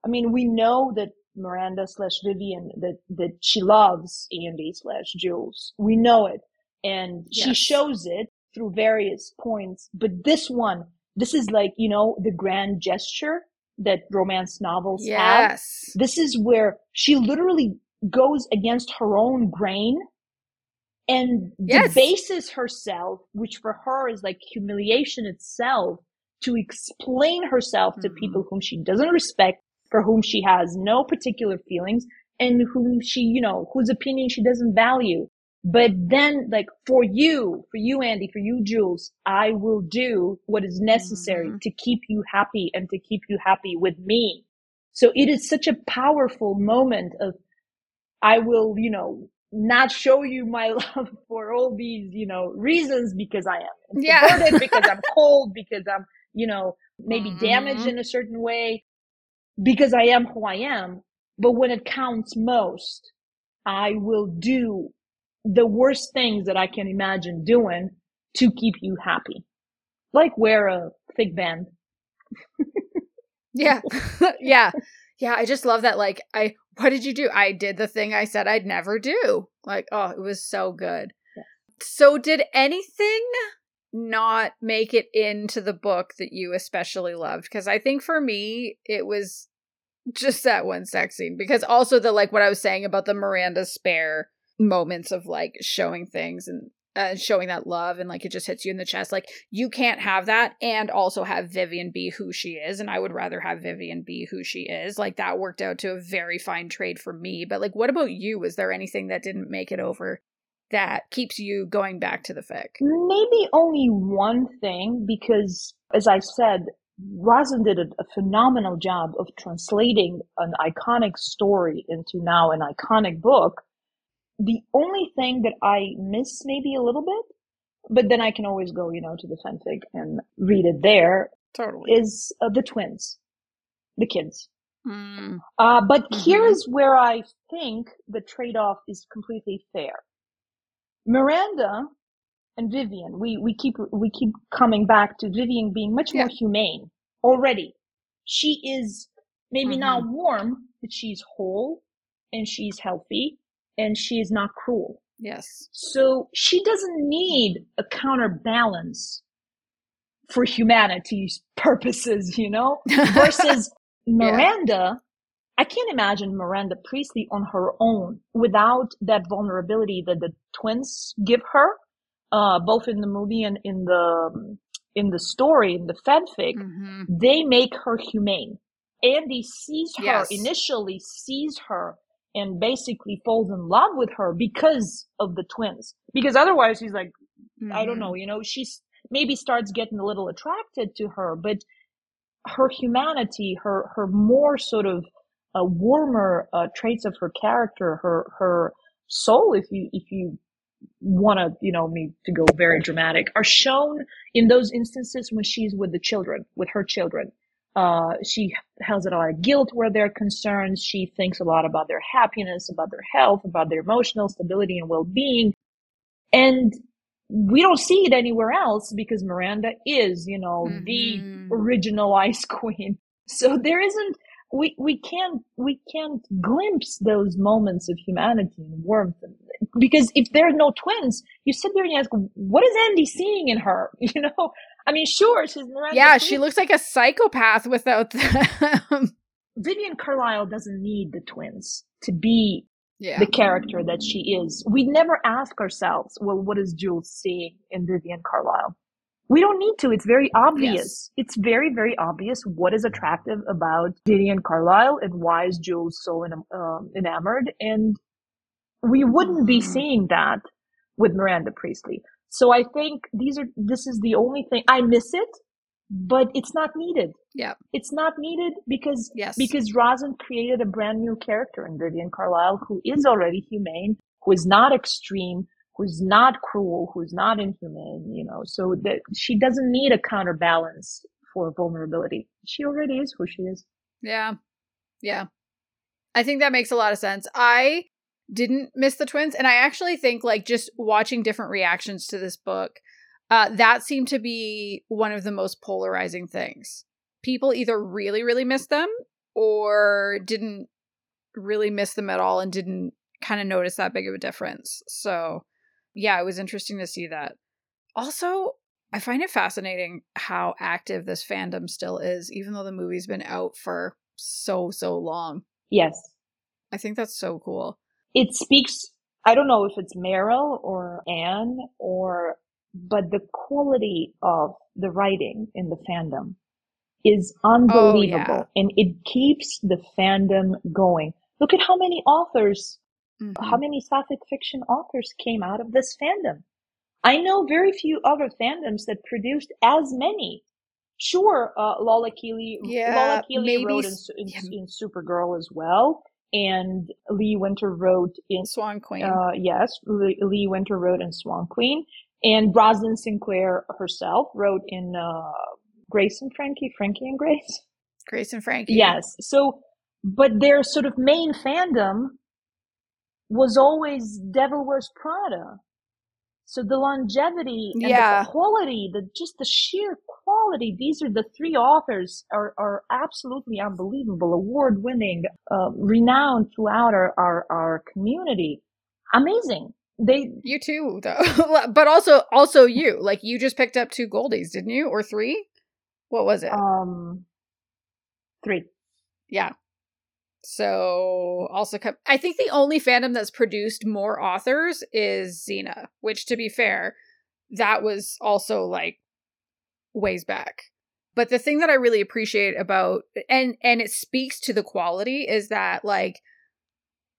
I mean, we know that Miranda/Vivian, that she loves Andy/Jules. We know it. And she shows it through various points. But this one, this is like, you know, the grand gesture that romance novels have. Yes. This is where she literally goes against her own grain and debases herself, which for her is like humiliation itself, to explain herself to people whom she doesn't respect, for whom she has no particular feelings, and whom she, you know, whose opinion she doesn't value. But then, like, for you, Andy, for you, Jules, I will do what is necessary to keep you happy and to keep you happy with me. So it is such a powerful moment of, I will, you know, not show you my love for all these, you know, reasons, because I am introverted, because I'm cold, because I'm, you know, maybe damaged in a certain way, because I am who I am. But when it counts most, I will do the worst things that I can imagine doing to keep you happy. Like wear a thick band. Yeah. I just love that. Like, what did you do? I did the thing I said I'd never do. Like, oh, it was so good. Yeah. So did anything not make it into the book that you especially loved? Because I think for me, it was just that one sex scene. Because also what I was saying about the Miranda spare moments of like showing things and showing that love, and like it just hits you in the chest. Like, you can't have that and also have Vivian be who she is, and I would rather have Vivian be who she is. Like, that worked out to a very fine trade for me. But like, what about you? Was there anything that didn't make it over that keeps you going back to the fic? Maybe only one thing, because as I said, Rosalind did a phenomenal job of translating an iconic story into now an iconic book. The only thing that I miss maybe a little bit, but then I can always go, you know, to the fanfic and read it there. Totally. Is the twins, the kids. Mm. But here is where I think the trade-off is completely fair. Miranda and Vivian, we keep coming back to Vivian being much more humane already. She is maybe not warm, but she's whole and she's healthy. And she is not cruel. Yes. So she doesn't need a counterbalance for humanity's purposes, you know? Versus Miranda. Yeah. I can't imagine Miranda Priestley on her own without that vulnerability that the twins give her, both in the movie and in the story, in the fanfic. Mm-hmm. They make her humane. Andy sees her initially and basically falls in love with her because of the twins. Because otherwise he's like, I don't know, you know, she's maybe starts getting a little attracted to her, but her humanity, her more sort of warmer traits of her character, her soul, if you want to, you know, me to go very dramatic, are shown in those instances when she's with the children, with her children. She has a lot of guilt where they're concerned. She thinks a lot about their happiness, about their health, about their emotional stability and well-being. And we don't see it anywhere else because Miranda is, you know, the original ice queen. So there isn't, we can't glimpse those moments of humanity and warmth. Because if there are no twins, you sit there and you ask, what is Andy seeing in her? You know? I mean, sure, she's Miranda. Yeah, she looks like a psychopath without them. Vivian Carlyle doesn't need the twins to be the character that she is. We never ask ourselves, well, what is Jules seeing in Vivian Carlyle? We don't need to. It's very obvious. Yes. It's very, very obvious what is attractive about Vivian Carlyle and why is Jules so enamored. And we wouldn't be seeing that with Miranda Priestley. So I think this is the only thing. I miss it, but it's not needed. Yeah. It's not needed because Rosalind created a brand new character in Vivian Carlyle who is already humane, who is not extreme, who's not cruel, who's not inhuman, you know, so that she doesn't need a counterbalance for vulnerability. She already is who she is. Yeah. Yeah. I think that makes a lot of sense. I didn't miss the twins. And I actually think, like, just watching different reactions to this book, that seemed to be one of the most polarizing things. People either really, really missed them or didn't really miss them at all and didn't kind of notice that big of a difference. So, yeah, it was interesting to see that. Also, I find it fascinating how active this fandom still is, even though the movie's been out for so long. Yes. I think that's so cool. It speaks, I don't know if it's Meryl or Anne or, but the quality of the writing in the fandom is unbelievable. Oh, yeah. And it keeps the fandom going. Look at how many authors, mm-hmm. how many sapphic fiction authors came out of this fandom. I know very few other fandoms that produced as many. Sure, Lola Keeley wrote in Supergirl as well. And Lee Winter wrote in Swan Queen. Lee Winter wrote in Swan Queen. And Rosalind Sinclair herself wrote in Grace and Frankie, Frankie and Grace. Grace and Frankie. Yes. So, but their sort of main fandom was always Devil Wears Prada. So the longevity and the quality, the sheer quality, these are the three authors are absolutely unbelievable, award-winning, renowned throughout our community. Amazing. You too, though. But also you. Like, you just picked up 2 Goldies, didn't you? Or 3? What was it? 3. Yeah. So also, I think the only fandom that's produced more authors is Xena, which, to be fair, that was also like ways back. But the thing that I really appreciate about, and it speaks to the quality, is that, like,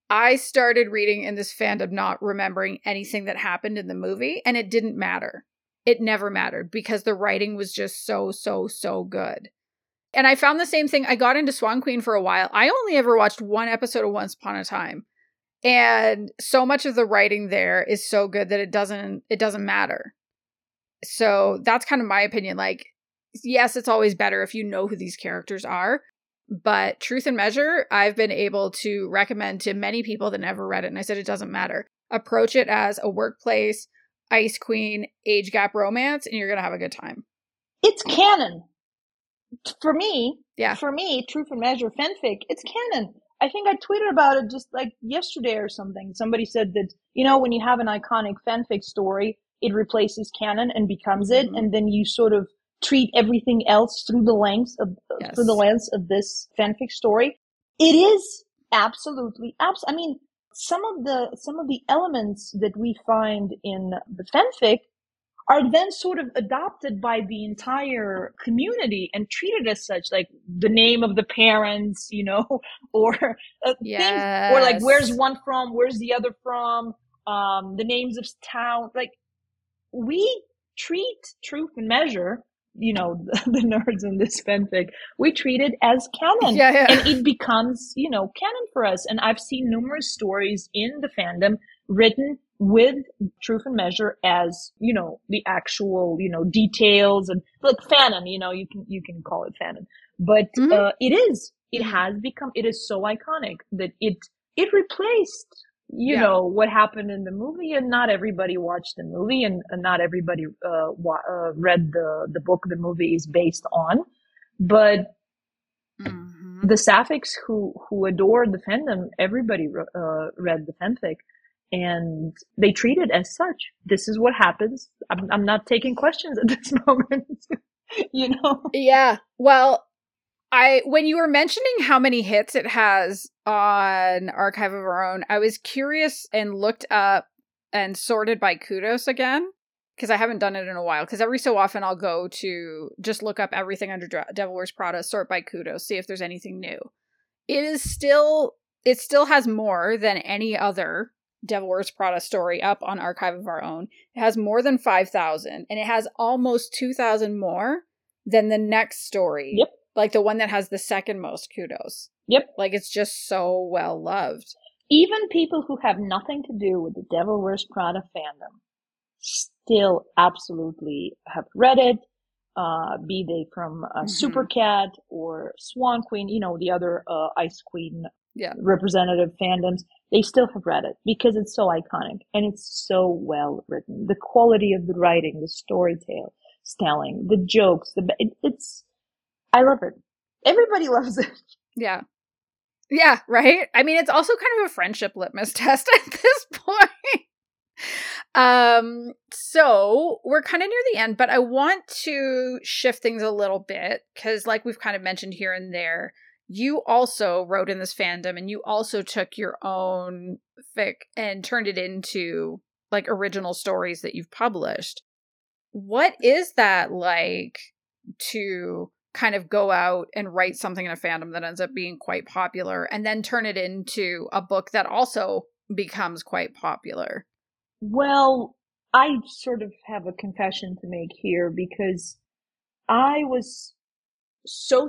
I started reading in this fandom not remembering anything that happened in the movie, and it didn't matter. It never mattered because the writing was just so good. And I found the same thing. I got into Swan Queen for a while. I only ever watched one episode of Once Upon a Time. And so much of the writing there is so good that it doesn't matter. So that's kind of my opinion. Like, yes, it's always better if you know who these characters are. But Truth and Measure, I've been able to recommend to many people that never read it. And I said, it doesn't matter. Approach it as a workplace, Ice Queen, age gap romance, and you're going to have a good time. It's canon. For me, Truth and Measure fanfic, it's canon. I think I tweeted about it just like yesterday or something. Somebody said that, you know, when you have an iconic fanfic story, it replaces canon and becomes it. Mm-hmm. And then you sort of treat everything else through the lens of this fanfic story. It is absolutely, I mean, some of the elements that we find in the fanfic are then sort of adopted by the entire community and treated as such, like the name of the parents, you know, or things, or like, where's one from, where's the other from, the names of town. Like, we treat Truth and Measure, you know, the nerds in this fanfic, we treat it as canon. Yeah. And it becomes, you know, canon for us. And I've seen numerous stories in the fandom written with Truth and Measure as, you know, the actual, you know, details and like fanon, you know, you can call it fanon, but mm-hmm. It is so iconic that it replaced, you know, what happened in the movie, and not everybody watched the movie, and not everybody read the book the movie is based on, but mm-hmm. the sapphics who adored the fandom, everybody read the fanfic. And they treat it as such. This is what happens. I'm not taking questions at this moment, you know? Yeah. Well, when you were mentioning how many hits it has on Archive of Our Own, I was curious and looked up and sorted by kudos again, because I haven't done it in a while, because every so often I'll go to just look up everything under Devil Wears Prada, sort by kudos, see if there's anything new. It still has more than any other Devil Wears Prada story up on Archive of Our Own. It has more than 5,000, and it has almost 2,000 more than the next story. Yep. Like the one that has the second most kudos. Yep. Like, it's just so well loved. Even people who have nothing to do with the Devil Wears Prada fandom still absolutely have read it, be they from Supercat or Swan Queen, you know, the other Ice Queen representative fandoms. They still have read it because it's so iconic and it's so well written. The quality of the writing, the storytelling, the jokes, I love it. Everybody loves it. Yeah. Yeah, right? I mean, it's also kind of a friendship litmus test at this point. So we're kind of near the end, but I want to shift things a little bit because, like we've kind of mentioned here and there, you also wrote in this fandom and you also took your own fic and turned it into like original stories that you've published. What is that like to kind of go out and write something in a fandom that ends up being quite popular and then turn it into a book that also becomes quite popular? Well, I sort of have a confession to make here because I was so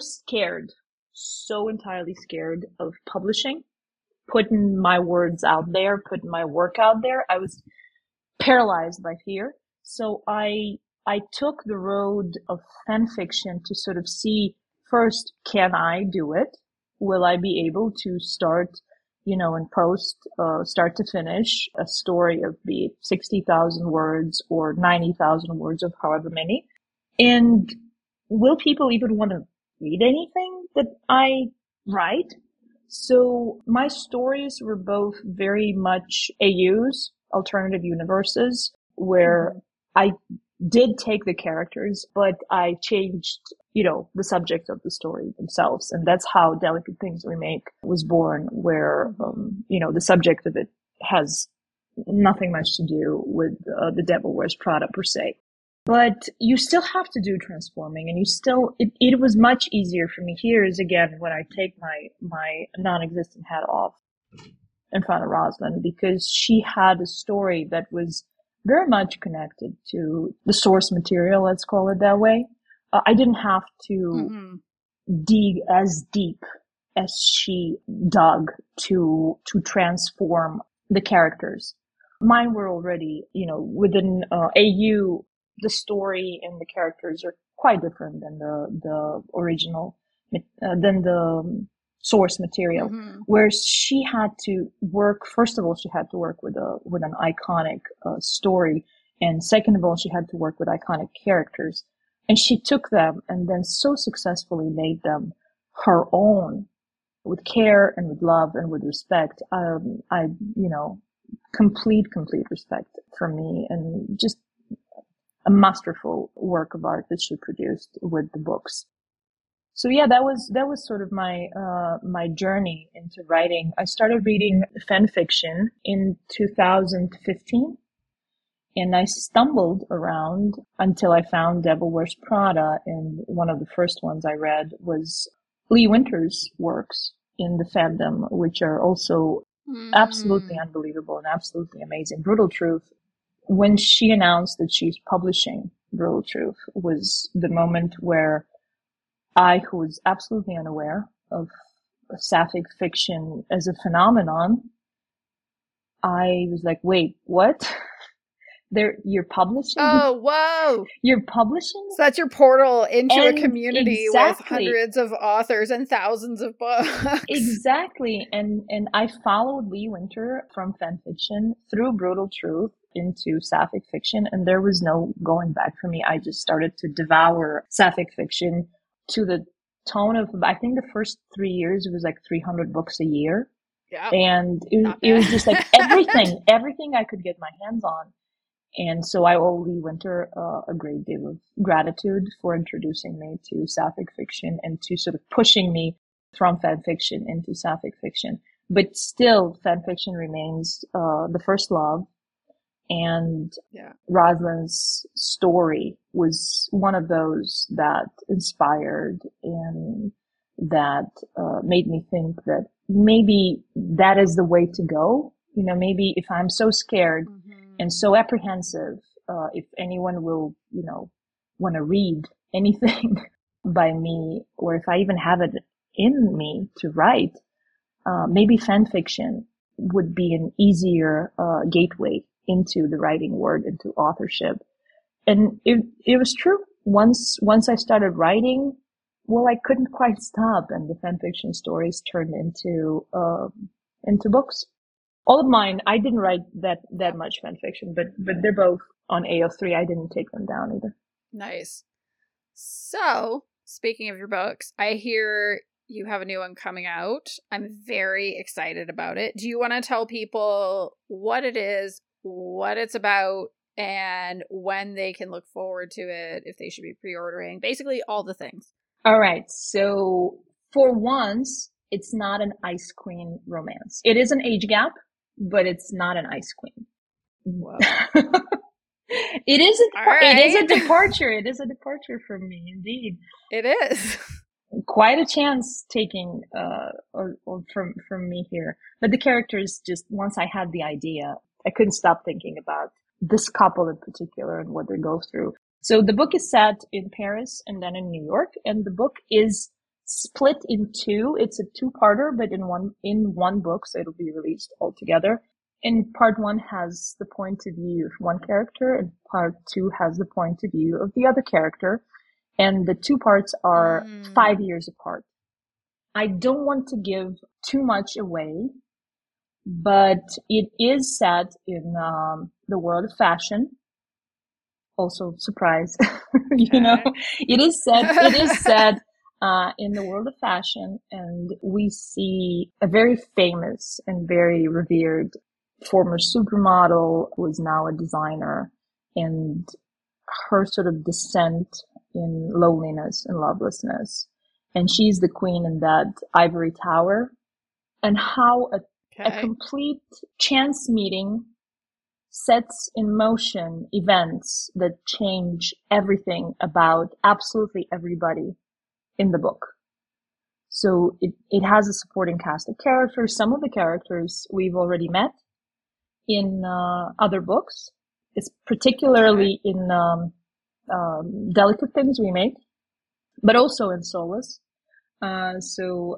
entirely scared of publishing, putting my words out there, putting my work out there. I was paralyzed by fear. So I took the road of fan fiction to sort of see first, can I do it? Will I be able to start, you know, and post, start to finish a story of be it 60,000 words or 90,000 words of however many? And will people even want to read anything that I write? So my stories were both very much AUs, alternative universes, where I did take the characters, but I changed, you know, the subject of the story themselves. And that's how Delicate Things We Make was born, where, you know, the subject of it has nothing much to do with the Devil Wears Prada per se. But you still have to do transforming, and you still, it was much easier for me. Here is again when I take my non-existent hat off in front of Rosalind, because she had a story that was very much connected to the source material, let's call it that way. I didn't have to dig as deep as she dug to transform the characters. Mine were already, you know, within AU. The story and the characters are quite different than the original, than the source material. Where she had to work, first of all, she had to work with an iconic story. And second of all, she had to work with iconic characters. And she took them and then so successfully made them her own with care and with love and with respect. Complete respect for me, and just a masterful work of art that she produced with the books. So yeah, that was sort of my journey into writing. I started reading fan fiction in 2015, and I stumbled around until I found Devil Wears Prada, and one of the first ones I read was Lee Winter's works in the fandom, which are also absolutely unbelievable and absolutely amazing. Brutal Truth, when she announced that she's publishing Brutal Truth, was the moment where I, who was absolutely unaware of sapphic fiction as a phenomenon, I was like, wait, what? You're publishing? Oh, whoa. You're publishing? So that's your portal into a community with hundreds of authors and thousands of books. Exactly. And I followed Lee Winter from fanfiction through Brutal Truth into sapphic fiction, and there was no going back for me. I just started to devour sapphic fiction to the tone of, I think the first 3 years, it was like 300 books a year. Yeah. And it was just like everything I could get my hands on. And so I owe Lee Winter a great deal of gratitude for introducing me to sapphic fiction and to sort of pushing me from fan fiction into sapphic fiction. But still, fan fiction remains the first love. And Rosalind's story was one of those that inspired and that made me think that maybe that is the way to go. You know, maybe if I'm so scared and so apprehensive, if anyone will, you know, want to read anything by me, or if I even have it in me to write, maybe fan fiction would be an easier gateway into the writing world, into authorship. And it was true. Once I started writing, well, I couldn't quite stop, and the fan fiction stories turned into books. All of mine, I didn't write that much fan fiction, but they're both on AO3. I didn't take them down either. Nice. So, speaking of your books, I hear you have a new one coming out. I'm very excited about it. Do you want to tell people what it is, what it's about, and when they can look forward to it, if they should be pre-ordering, basically all the things? All right. So, for once, it's not an ice queen romance. It is an age gap, but it's not an ice queen. Wow. It is a departure. It is a departure for me, indeed. It is quite a chance taking from me here. But the characters, just once I had the idea, I couldn't stop thinking about this couple in particular and what they go through. So the book is set in Paris and then in New York, and the book is split in two. It's a two-parter, but in one book, so it'll be released all together. And part one has the point of view of one character, and part two has the point of view of the other character. And the two parts are 5 years apart. I don't want to give too much away, but it is set in the world of fashion. Also, surprise, it is set in the world of fashion, and we see a very famous and very revered former supermodel who is now a designer, and her sort of descent in loneliness and lovelessness. And she's the queen in that ivory tower, and how a complete chance meeting sets in motion events that change everything about absolutely everybody in the book. So it has a supporting cast of characters. Some of the characters we've already met in other books. It's particularly in Delicate Things We Make, but also in Solace. As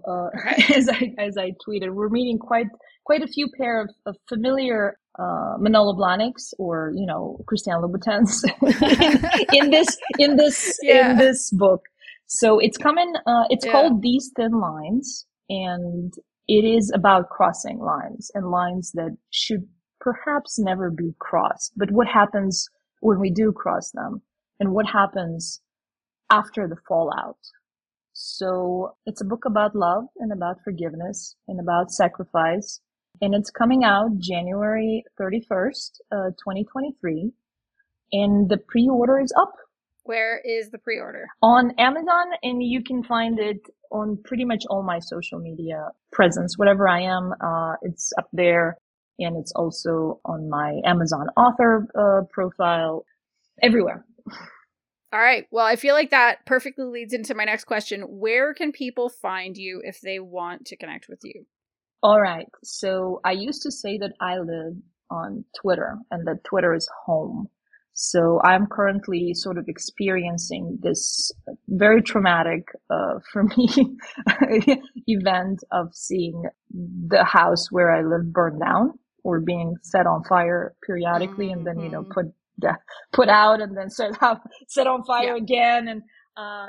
I tweeted, we're meeting quite a few pair of familiar Manolo Blahniks or Christian Louboutin's in this book. So it's coming. It's called These Thin Lines, and it is about crossing lines and lines that should perhaps never be crossed, but what happens when we do cross them, and what happens after the fallout. So it's a book about love and about forgiveness and about sacrifice, and it's coming out January 31st, 2023, and the pre-order is up. Where is the pre-order? On Amazon, and you can find it on pretty much all my social media presence. Whatever I am, it's up there. And it's also on my Amazon author profile, everywhere. All right. Well, I feel like that perfectly leads into my next question. Where can people find you if they want to connect with you? All right. So I used to say that I live on Twitter and that Twitter is home. So I'm currently sort of experiencing this very traumatic, for me, event of seeing the house where I live burn down, or being set on fire periodically, and then put out, and then set on fire again. And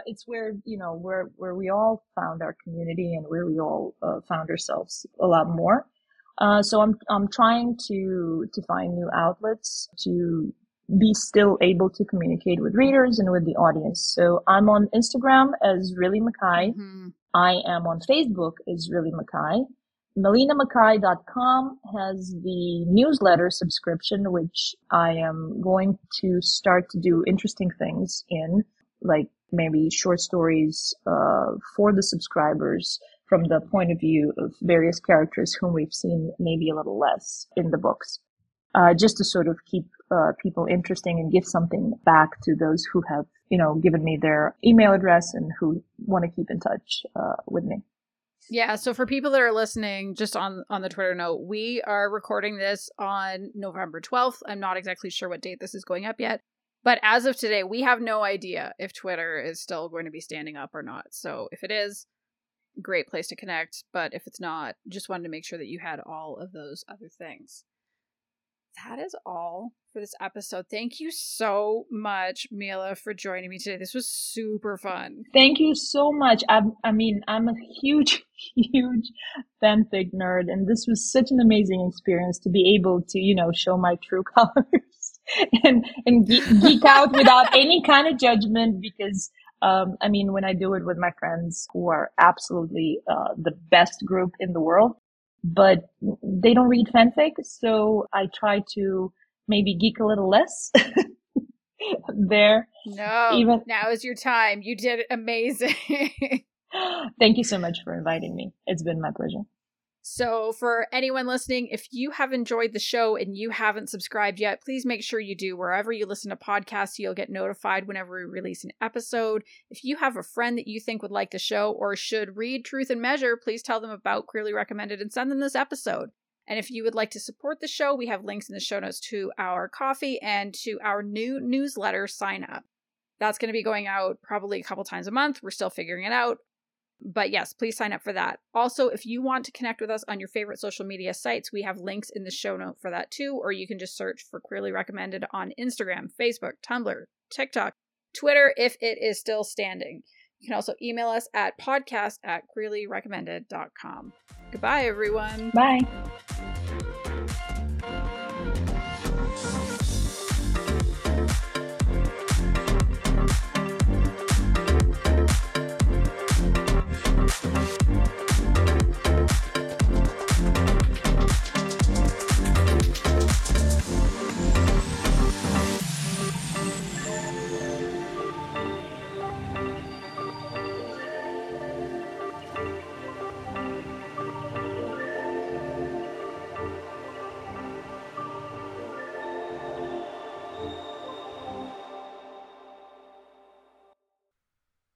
it's where where we all found our community, and where we all found ourselves a lot more. So I'm trying to find new outlets to be still able to communicate with readers and with the audience. So I'm on Instagram as Really McKay. Mm-hmm. I am on Facebook as Really McKay. MelinaMcKay.com has the newsletter subscription, which I am going to start to do interesting things in, like maybe short stories for the subscribers from the point of view of various characters whom we've seen maybe a little less in the books. Just to sort of keep people interesting and give something back to those who have, given me their email address and who want to keep in touch with me. Yeah. So for people that are listening, just on the Twitter note, we are recording this on November 12th. I'm not exactly sure what date this is going up yet, but as of today, we have no idea if Twitter is still going to be standing up or not. So if it is, great place to connect. But if it's not, just wanted to make sure that you had all of those other things. That is all for this episode. Thank you so much, Mila, for joining me today. This was super fun. Thank you so much. I'm a huge fanfic nerd, and this was such an amazing experience to be able to, show my true colors and geek out without any kind of judgment, because when I do it with my friends, who are absolutely the best group in the world, but they don't read fanfic, so I try to maybe geek a little less there. No, now is your time. You did amazing. Thank you so much for inviting me. It's been my pleasure. So for anyone listening, if you have enjoyed the show and you haven't subscribed yet, please make sure you do. Wherever you listen to podcasts, you'll get notified whenever we release an episode. If you have a friend that you think would like the show or should read Truth and Measure, please tell them about Queerly Recommended and send them this episode. And if you would like to support the show, we have links in the show notes to our Ko-fi and to our new newsletter sign up. That's going to be going out probably a couple times a month. We're still figuring it out. But yes, please sign up for that. Also, if you want to connect with us on your favorite social media sites, we have links in the show note for that too, or you can just search for Queerly Recommended on Instagram, Facebook, Tumblr, TikTok, Twitter, if it is still standing. You can also email us at podcast@queerlyrecommended.com. Goodbye, everyone. Bye.